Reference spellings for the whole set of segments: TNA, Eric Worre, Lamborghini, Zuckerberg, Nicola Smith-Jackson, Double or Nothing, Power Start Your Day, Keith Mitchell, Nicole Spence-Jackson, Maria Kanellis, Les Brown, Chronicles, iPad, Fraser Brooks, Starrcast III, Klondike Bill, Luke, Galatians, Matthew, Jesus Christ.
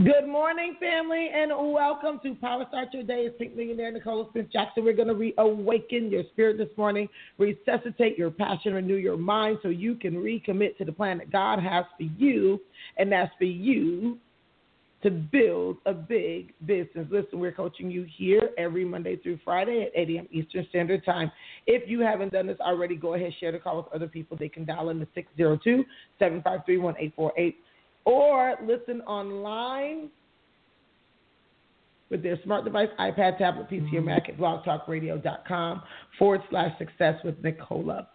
Good morning, family, and welcome to Power Start Your Day. It's Pink Millionaire Nicole Spence-Jackson. We're going to reawaken your spirit this morning, resuscitate your passion, renew your mind so you can recommit to the plan that God has for you, and that's for you to build a big business. Listen, we're coaching you here every Monday through Friday at 8 a.m. Eastern Standard Time. If you haven't done this already, go ahead, share the call with other people. They can dial in to 602-753-1848. Or listen online with their smart device, iPad, tablet, PC, or Mac at blogtalkradio.com/success with Nicola.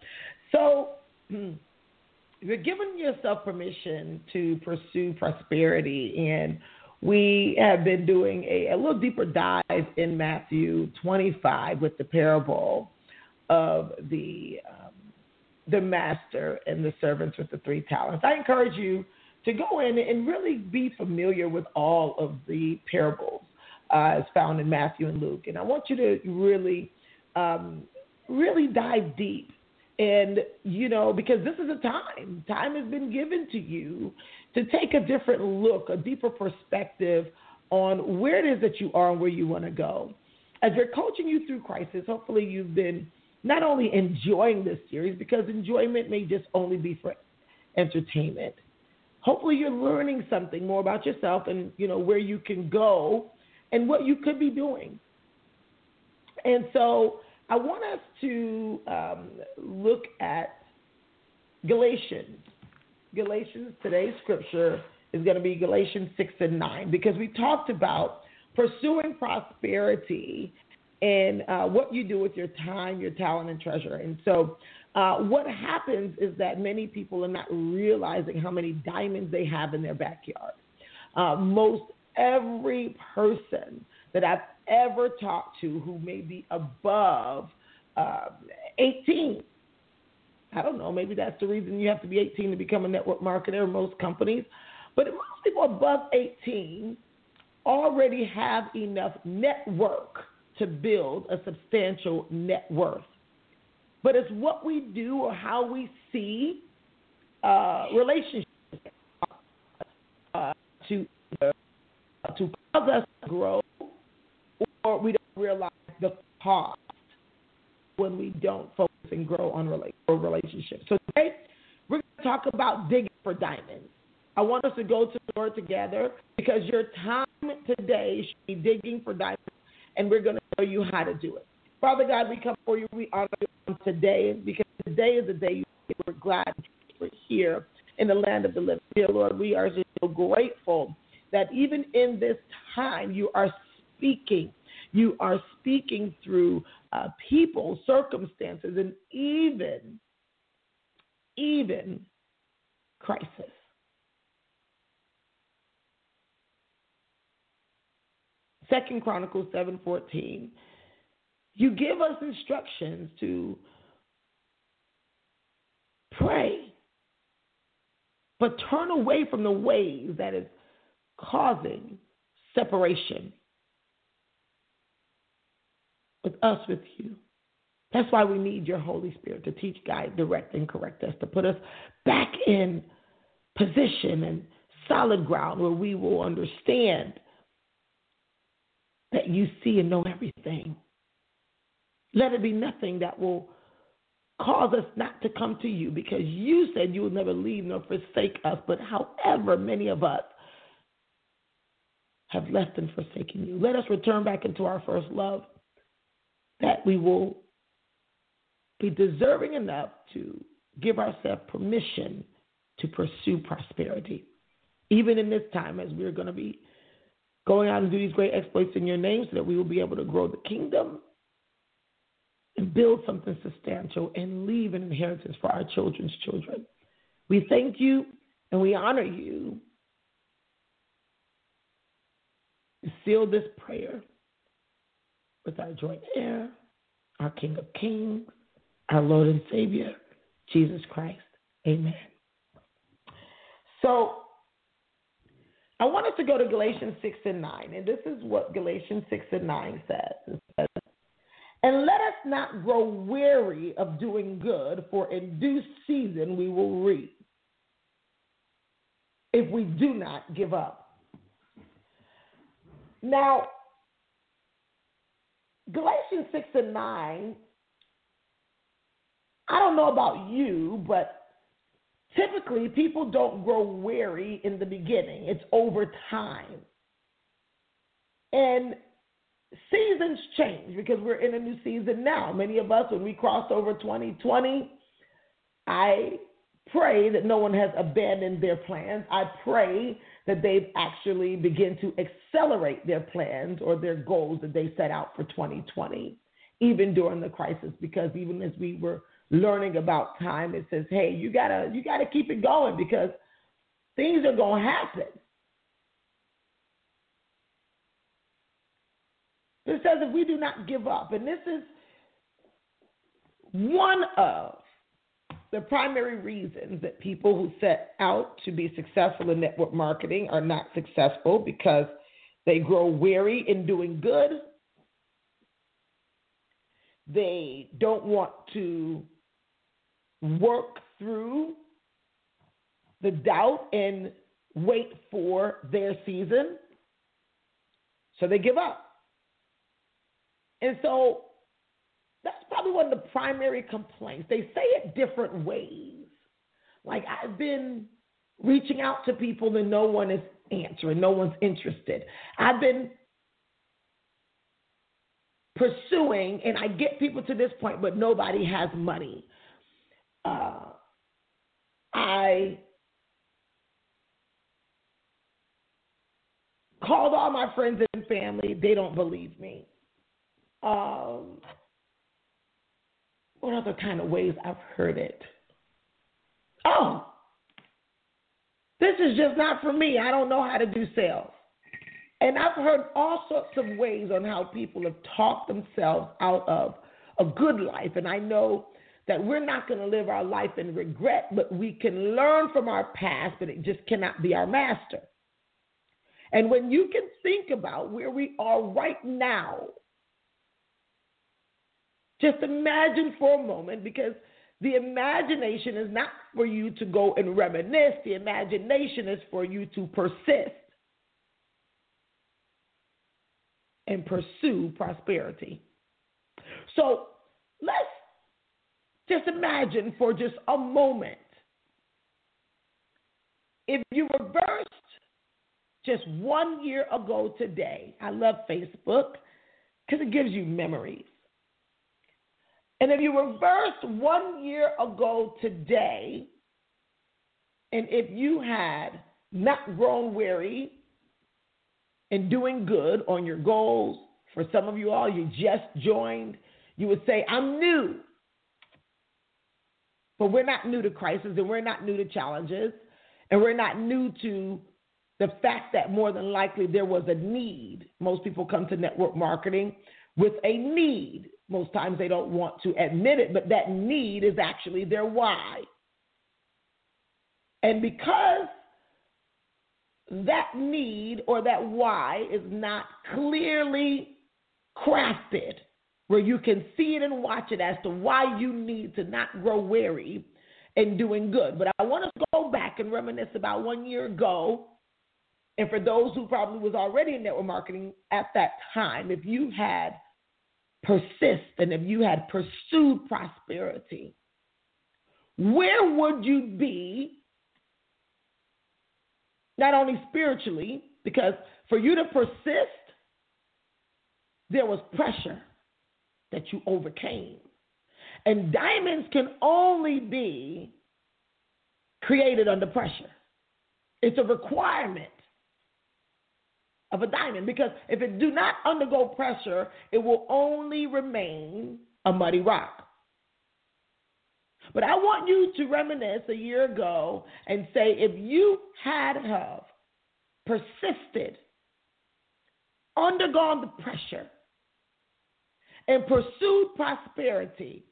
So you're giving yourself permission to pursue prosperity. And we have been doing a little deeper dive in Matthew 25 with the parable of the master and the servants with the 3 talents. I encourage you to go in and really be familiar with all of the parables as found in Matthew and Luke. And I want you to really, really dive deep. And, you know, because this is a time. Time has been given to you to take a different look, a deeper perspective on where it is that you are and where you want to go. As we're coaching you through crisis, hopefully you've been not only enjoying this series, because enjoyment may just only be for entertainment. Hopefully you're learning something more about yourself and, you know, where you can go and what you could be doing. And so I want us to look at Galatians. Today's scripture is going to be Galatians 6 and 9, because we talked about pursuing prosperity and what you do with your time, your talent, and treasure. And so what happens is that many people are not realizing how many diamonds they have in their backyard. Most every person that I've ever talked to who may be above 18, I don't know, maybe that's the reason you have to be 18 to become a network marketer in most companies, but most people above 18 already have enough network to build a substantial net worth. But it's what we do or how we see relationships to cause us to grow, or we don't realize the cost when we don't focus and grow on relationships. So today, we're going to talk about digging for diamonds. I want us to go to the Lord together, because your time today should be digging for diamonds, and we're going to show you how to do it. Father God, we come before you. We honor you on today, because today is the day we're glad we're here in the land of the living. Dear Lord, we are so grateful that even in this time, you are speaking. You are speaking through people, circumstances, and even crisis. Second Chronicles 7:14. You give us instructions to pray, but turn away from the ways that is causing separation with us, with you. That's why we need your Holy Spirit to teach, guide, direct, and correct us, to put us back in position and solid ground where we will understand that you see and know everything. Let it be nothing that will cause us not to come to you, because you said you would never leave nor forsake us. But however, many of us have left and forsaken you. Let us return back into our first love, that we will be deserving enough to give ourselves permission to pursue prosperity. Even in this time, as we're going to be going out and do these great exploits in your name, so that we will be able to grow the kingdom and build something substantial and leave an inheritance for our children's children. We thank you and we honor you. Seal this prayer with our joint heir, our King of Kings, our Lord and Savior, Jesus Christ. Amen. So I wanted to go to Galatians 6 and 9, and this is what Galatians 6 and 9 says. It says, "And let us not grow weary of doing good, for in due season we will reap, if we do not give up." Now, Galatians 6 and 9, I don't know about you, but typically people don't grow weary in the beginning. It's over time. And seasons change because we're in a new season now. Many of us, when we crossed over 2020, I pray that no one has abandoned their plans. I pray that they've actually begun to accelerate their plans or their goals that they set out for 2020, even during the crisis, because even as we were learning about time, it says, hey, you gotta keep it going because things are going to happen. It says if we do not give up, and this is one of the primary reasons that people who set out to be successful in network marketing are not successful, because they grow weary in doing good. They don't want to work through the doubt and wait for their season, so they give up. And so that's probably one of the primary complaints. They say it different ways. Like, I've been reaching out to people and no one is answering. No one's interested. I've been pursuing, and I get people to this point, but nobody has money. I called all my friends and family. They don't believe me. What other kind of ways I've heard it? Oh, this is just not for me. I don't know how to do sales. And I've heard all sorts of ways on how people have talked themselves out of a good life. And I know that we're not going to live our life in regret, but we can learn from our past, but it just cannot be our master. And when you can think about where we are right now, just imagine for a moment, because the imagination is not for you to go and reminisce. The imagination is for you to persist and pursue prosperity. So let's just imagine for just a moment, if you reversed just 1 year ago today. I love Facebook because it gives you memories. And if you reversed 1 year ago today, and if you had not grown weary and doing good on your goals, for some of you all, you just joined, you would say, I'm new. But we're not new to crisis, and we're not new to challenges, and we're not new to the fact that more than likely there was a need. Most people come to network marketing with a need. Most times they don't want to admit it, but that need is actually their why. And because that need or that why is not clearly crafted, where you can see it and watch it as to why you need to not grow weary in doing good. But I want to go back and reminisce about 1 year ago. And for those who probably was already in network marketing at that time, if you had persist, and if you had pursued prosperity, where would you be, not only spiritually, because for you to persist, there was pressure that you overcame. And diamonds can only be created under pressure. It's a requirement of a diamond, because if it do not undergo pressure, it will only remain a muddy rock. But I want you to reminisce a year ago and say, if you had have persisted, undergone the pressure, and pursued prosperity,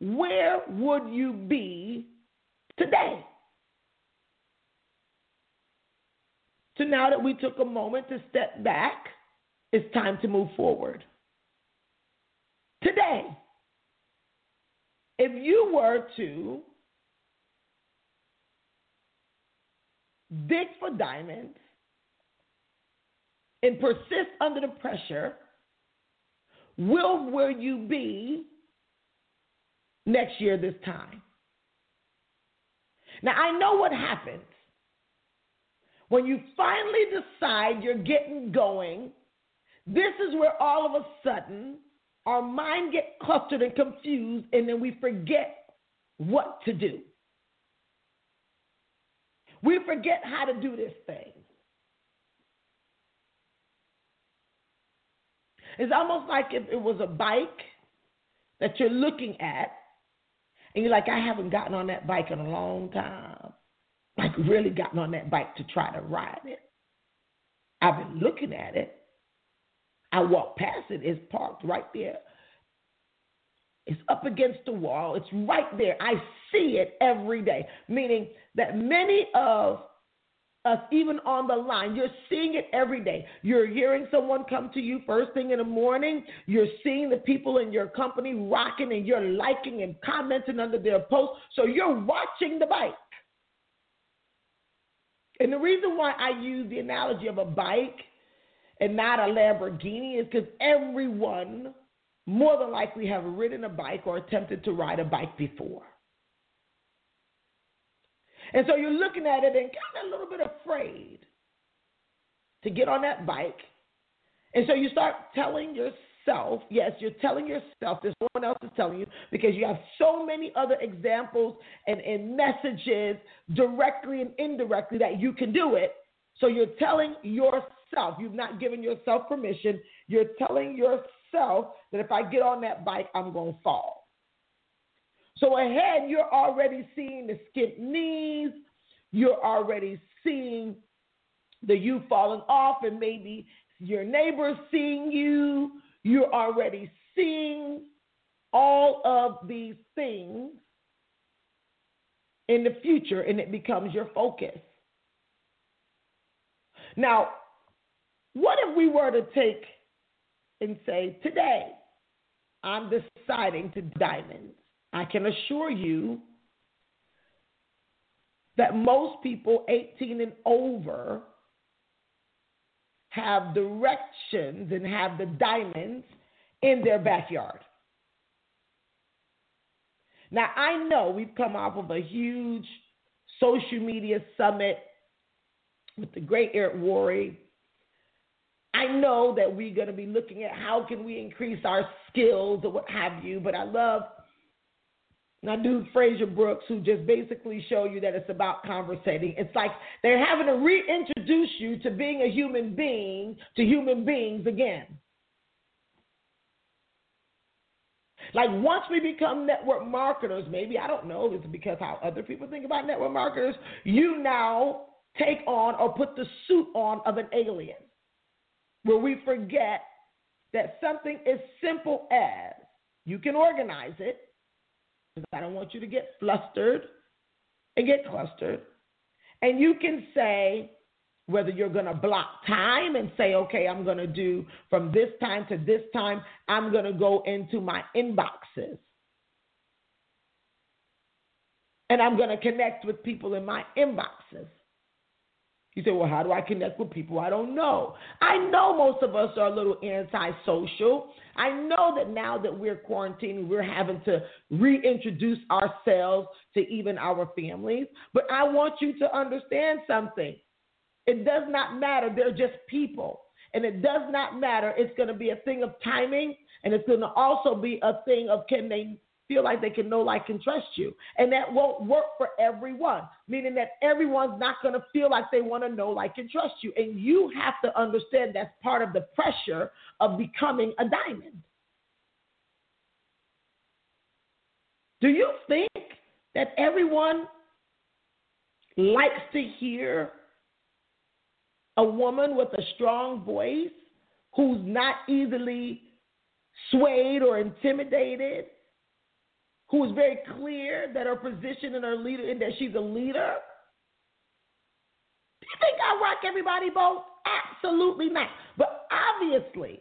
where would you be today? So now that we took a moment to step back, it's time to move forward. Today, if you were to dig for diamonds and persist under the pressure, will you be next year this time? Now, I know what happens. When you finally decide you're getting going, this is where all of a sudden our mind gets cluttered and confused, and then we forget what to do. We forget how to do this thing. It's almost like if it was a bike that you're looking at, and you're like, I haven't gotten on that bike in a long time. Like, really gotten on that bike to try to ride it. I've been looking at it. I walk past it. It's parked right there. It's up against the wall. It's right there. I see it every day, meaning that many of us, even on the line, you're seeing it every day. You're hearing someone come to you first thing in the morning. You're seeing the people in your company rocking, and you're liking and commenting under their posts. So you're watching the bike. And the reason why I use the analogy of a bike and not a Lamborghini is because everyone more than likely have ridden a bike or attempted to ride a bike before. And so you're looking at it and kind of a little bit afraid to get on that bike. And so you start telling yourself, yes, you're telling yourself this, no one else is telling you, because you have so many other examples and messages directly and indirectly that you can do it. So you're telling yourself, you've not given yourself permission. You're telling yourself that if I get on that bike, I'm going to fall. So ahead, you're already seeing the skipped knees. You're already seeing the you falling off, and maybe your neighbor seeing you. You're already seeing all of these things in the future, and it becomes your focus. Now, what if we were to take and say, today, I'm deciding to diamonds? I can assure you that most people 18 and over have directions and have the diamonds in their backyard. Now, I know we've come off of a huge social media summit with the great Eric Worre. I know that we're going to be looking at how can we increase our skills or what have you, but I love my dude Fraser Brooks, who just basically show you that it's about conversating. It's like they're having to reintroduce you to being a human being to human beings again. Like, once we become network marketers, maybe, I don't know, it's because how other people think about network marketers, you now take on or put the suit on of an alien, where we forget that something as simple as you can organize it, because I don't want you to get flustered and get clustered, and you can say whether you're going to block time and say, okay, I'm going to do from this time to this time, I'm going to go into my inboxes. And I'm going to connect with people in my inboxes. You say, well, how do I connect with people? I don't know. I know most of us are a little antisocial. I know that now that we're quarantining, we're having to reintroduce ourselves to even our families. But I want you to understand something. It does not matter. They're just people. And it does not matter. It's going to be a thing of timing, and it's going to also be a thing of can they feel like they can know, like, and trust you. And that won't work for everyone, meaning that everyone's not going to feel like they want to know, like, and trust you. And you have to understand that's part of the pressure of becoming a diamond. Do you think that everyone likes to hear a woman with a strong voice who's not easily swayed or intimidated, who is very clear that her position and her leader and that she's a leader? Do you think I rock everybody's boat? Absolutely not. But obviously,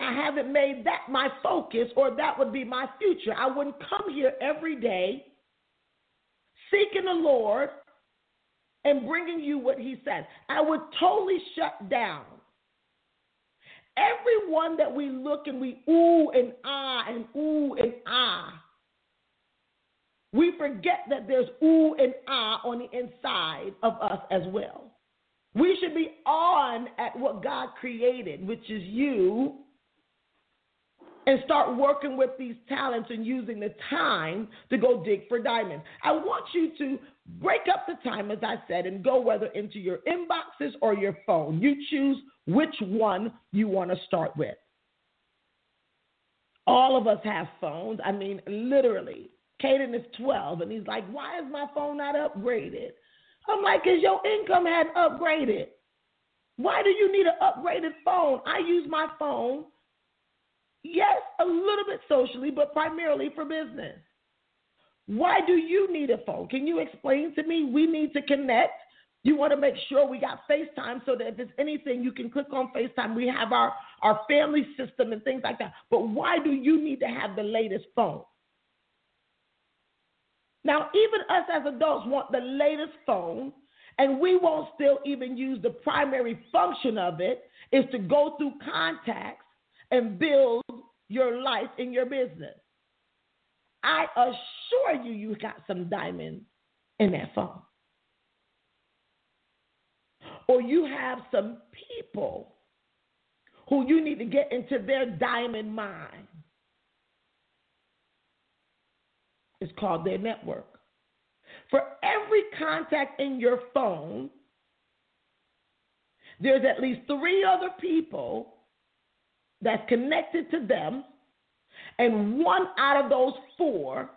I haven't made that my focus, or that would be my future. I wouldn't come here every day seeking the Lord and bringing you what he says. I would totally shut down everyone that we look and we ooh and ah and ooh and ah. We forget that there's ooh and ah on the inside of us as well. We should be on at what God created, which is you, and start working with these talents and using the time to go dig for diamonds. I want you to break up the time, as I said, and go whether into your inboxes or your phone. You choose which one you want to start with. All of us have phones. I mean, literally. Caden is 12, and he's like, why is my phone not upgraded? I'm like, because your income hadn't upgraded. Why do you need an upgraded phone? I use my phone, yes, a little bit socially, but primarily for business. Why do you need a phone? Can you explain to me? We need to connect. You want to make sure we got FaceTime so that if there's anything, you can click on FaceTime. We have our family system and things like that. But why do you need to have the latest phone? Now, even us as adults want the latest phone, and we won't still even use the primary function of it, is to go through contacts and build your life in your business. I assure you, you got some diamonds in that phone. Or you have some people who you need to get into their diamond mine. It's called their network. For every contact in your phone, there's at least 3 other people that's connected to them, and 1 out of those 4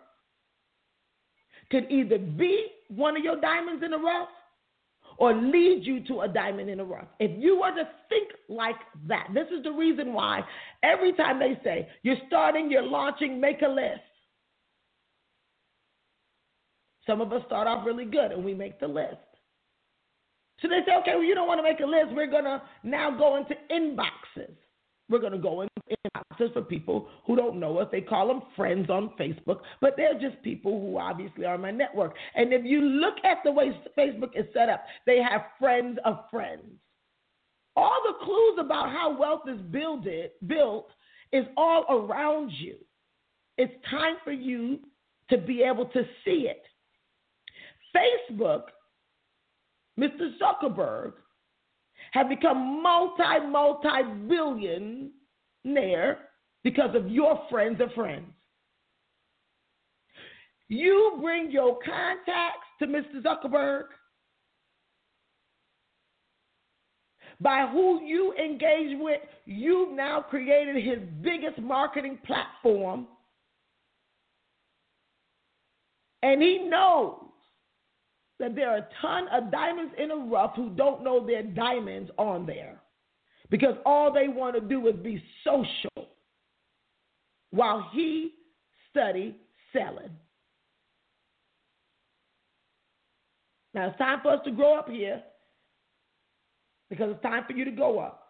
could either be one of your diamonds in the rough or lead you to a diamond in the rough. If you were to think like that, this is the reason why every time they say, you're starting, you're launching, make a list. Some of us start off really good, and we make the list. So they say, okay, well, you don't want to make a list. We're going to now go into inboxes. We're going to go into inboxes for people who don't know us. They call them friends on Facebook, but they're just people who obviously are my network. And if you look at the way Facebook is set up, they have friends of friends. All the clues about how wealth is built is all around you. It's time for you to be able to see it. Facebook, Mr. Zuckerberg, have become multi-billionaire because of your friends of friends. You bring your contacts to Mr. Zuckerberg by who you engage with. You've now created his biggest marketing platform, and he knows that there are a ton of diamonds in the rough who don't know their diamonds on there because all they want to do is be social while he study selling. Now, it's time for us to grow up here because it's time for you to go up.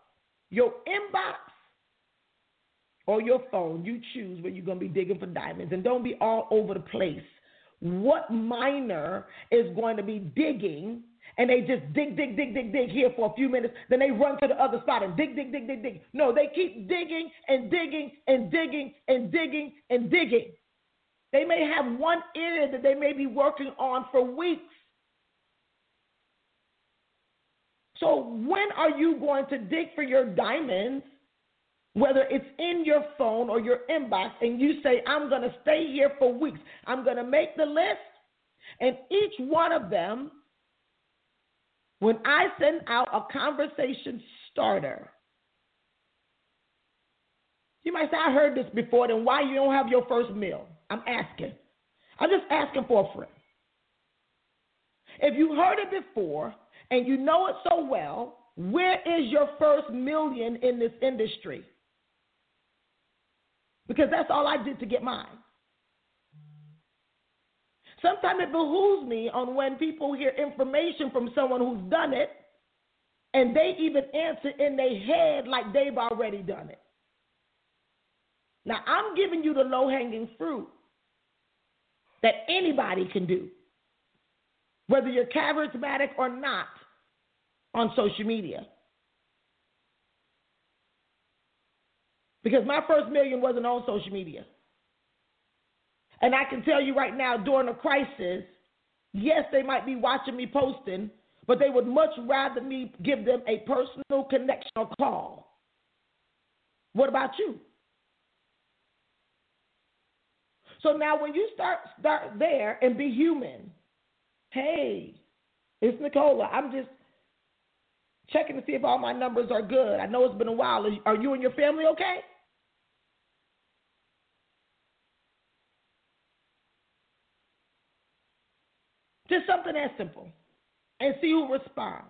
Your inbox or your phone, you choose where you're going to be digging for diamonds, and don't be all over the place. What miner is going to be digging, and they just dig here for a few minutes, then they run to the other spot and dig. No, they keep digging. They may have one area that they may be working on for weeks. So when are you going to dig for your diamonds, whether it's in your phone or your inbox, and you say, I'm going to stay here for weeks. I'm going to make the list, and each one of them, when I send out a conversation starter, You might say, I heard this before, then why you don't have your first meal? I'm asking. I'm just asking for a friend. If you heard it before and you know it so well, where is your first million in this industry? Because that's all I did to get mine. Sometimes it behooves me on when people hear information from someone who's done it and they even answer in their head like they've already done it. Now, I'm giving you the low-hanging fruit that anybody can do, whether you're charismatic or not, on social media. Because my first million wasn't on social media. And I can tell you right now, during a crisis, yes, they might be watching me posting, but they would much rather me give them a personal connection or call. What about you? So now when you start there and be human, hey, it's Nicola. I'm just checking to see if all my numbers are good. I know it's been a while. Are you and your family okay? Just something that simple, and see who responds.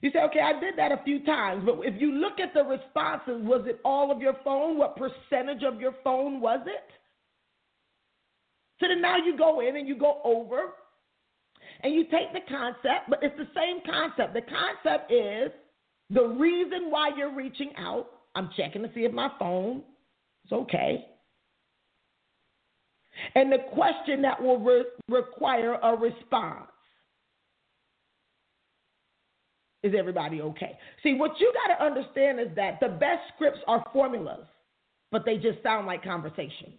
You say, okay, I did that a few times, but if you look at the responses, was it all of your phone? What percentage of your phone was it? So then now you go in and you go over, and you take the concept, but it's the same concept. The concept is the reason why you're reaching out. I'm checking to see if my phone is okay. And the question that will require a response. Is everybody okay? See, what you got to understand is that the best scripts are formulas, but they just sound like conversations.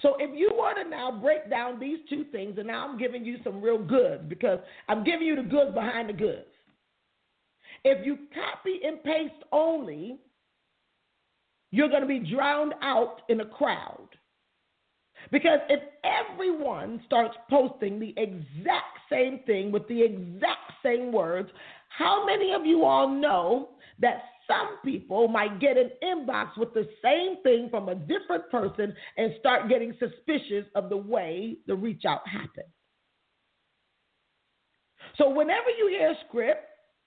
So if you were to now break down these two things, and now I'm giving you some real goods because I'm giving you the goods behind the goods. If you copy and paste only, you're going to be drowned out in a crowd. Because if everyone starts posting the exact same thing with the exact same words, how many of you all know that some people might get an inbox with the same thing from a different person and start getting suspicious of the way the reach out happened? So whenever you hear a script,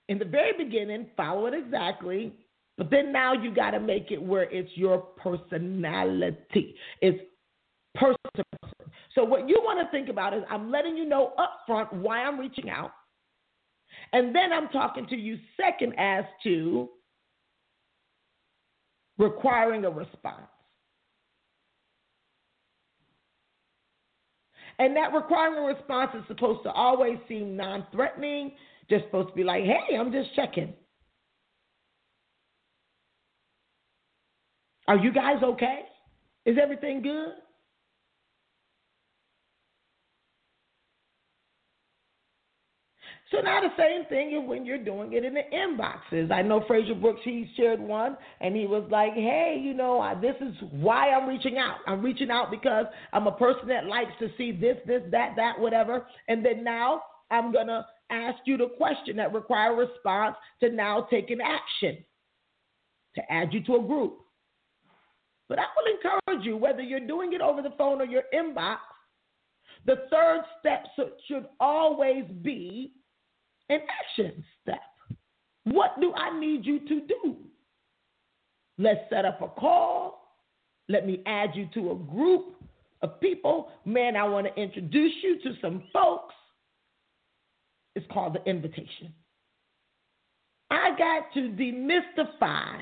in the very beginning, follow it exactly. But then now you got to make it where it's your personality. It's person to person. So what you want to think about is I'm letting you know up front why I'm reaching out. And then I'm talking to you second as to requiring a response. And that requiring a response is supposed to always seem non-threatening, just supposed to be like, hey, I'm just checking. Are you guys okay? Is everything good? So now the same thing is when you're doing it in the inboxes. I know Fraser Brooks, he shared one, and he was like, hey, you know, this is why I'm reaching out. I'm reaching out because I'm a person that likes to see this, that, whatever. And then now I'm going to ask you the question that require a response to now take an action to add you to a group. But I will encourage you, whether you're doing it over the phone or your inbox, the third step should always be an action step. What do I need you to do? Let's set up a call. Let me add you to a group of people. Man, I want to introduce you to some folks. It's called the invitation. I got to demystify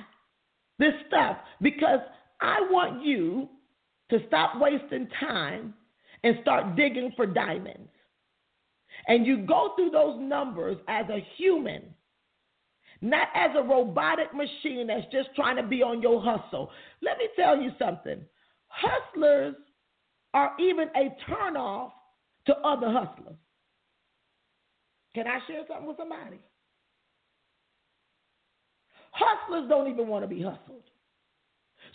this stuff because I want you to stop wasting time and start digging for diamonds. And you go through those numbers as a human, not as a robotic machine that's just trying to be on your hustle. Let me tell you something. Hustlers are even a turnoff to other hustlers. Can I share something with somebody? Hustlers don't even want to be hustled.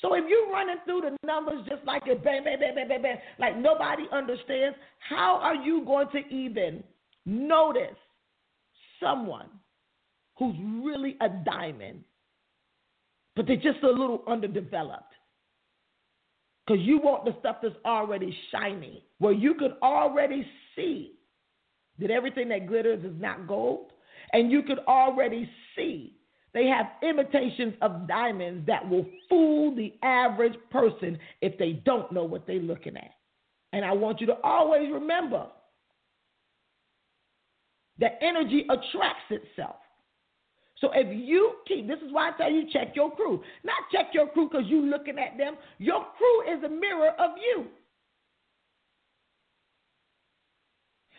So if you're running through the numbers just like a bang, bang, bang, bang, bang, bang, like nobody understands, how are you going to even notice someone who's really a diamond but they're just a little underdeveloped. Because you want the stuff that's already shiny, where you could already see that everything that glitters is not gold, and you could already see they have imitations of diamonds that will fool the average person if they don't know what they're looking at. And I want you to always remember that energy attracts itself. So if you keep, this is why I tell you, check your crew. Not check your crew because you're looking at them. Your crew is a mirror of you.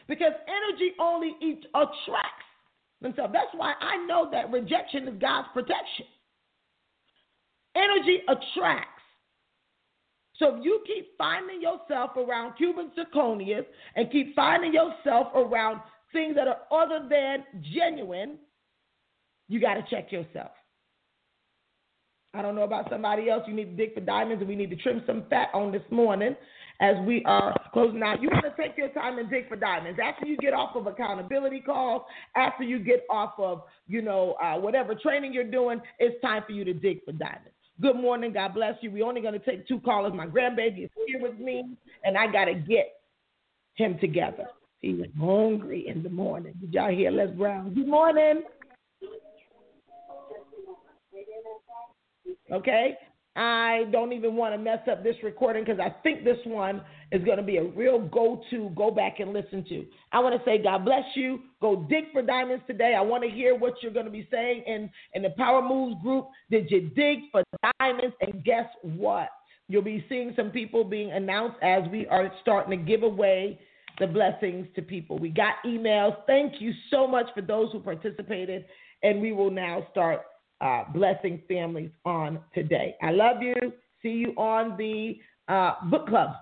Because energy only attracts themselves. That's why I know that rejection is God's protection. Energy attracts. So if you keep finding yourself around Cuban zirconias and keep finding yourself around things that are other than genuine, you got to check yourself. I don't know about somebody else. You need to dig for diamonds, and we need to trim some fat on this morning as we are closing out. You want to take your time and dig for diamonds. After you get off of accountability calls, after you get off of, whatever training you're doing, it's time for you to dig for diamonds. Good morning. God bless you. We're only going to take two callers. My grandbaby is here with me, and I got to get him together. He was hungry in the morning. Did y'all hear Les Brown? Good morning. Okay, I don't even want to mess up this recording because I think this one is going to be a real go-to, go back and listen to. I want to say God bless you. Go dig for diamonds today. I want to hear what you're going to be saying in the Power Moves group. Did you dig for diamonds? And guess what? You'll be seeing some people being announced as we are starting to give away the blessings to people. We got emails. Thank you so much for those who participated, and we will now start blessing families on today. I love you. See you on the book club.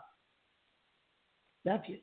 Love you.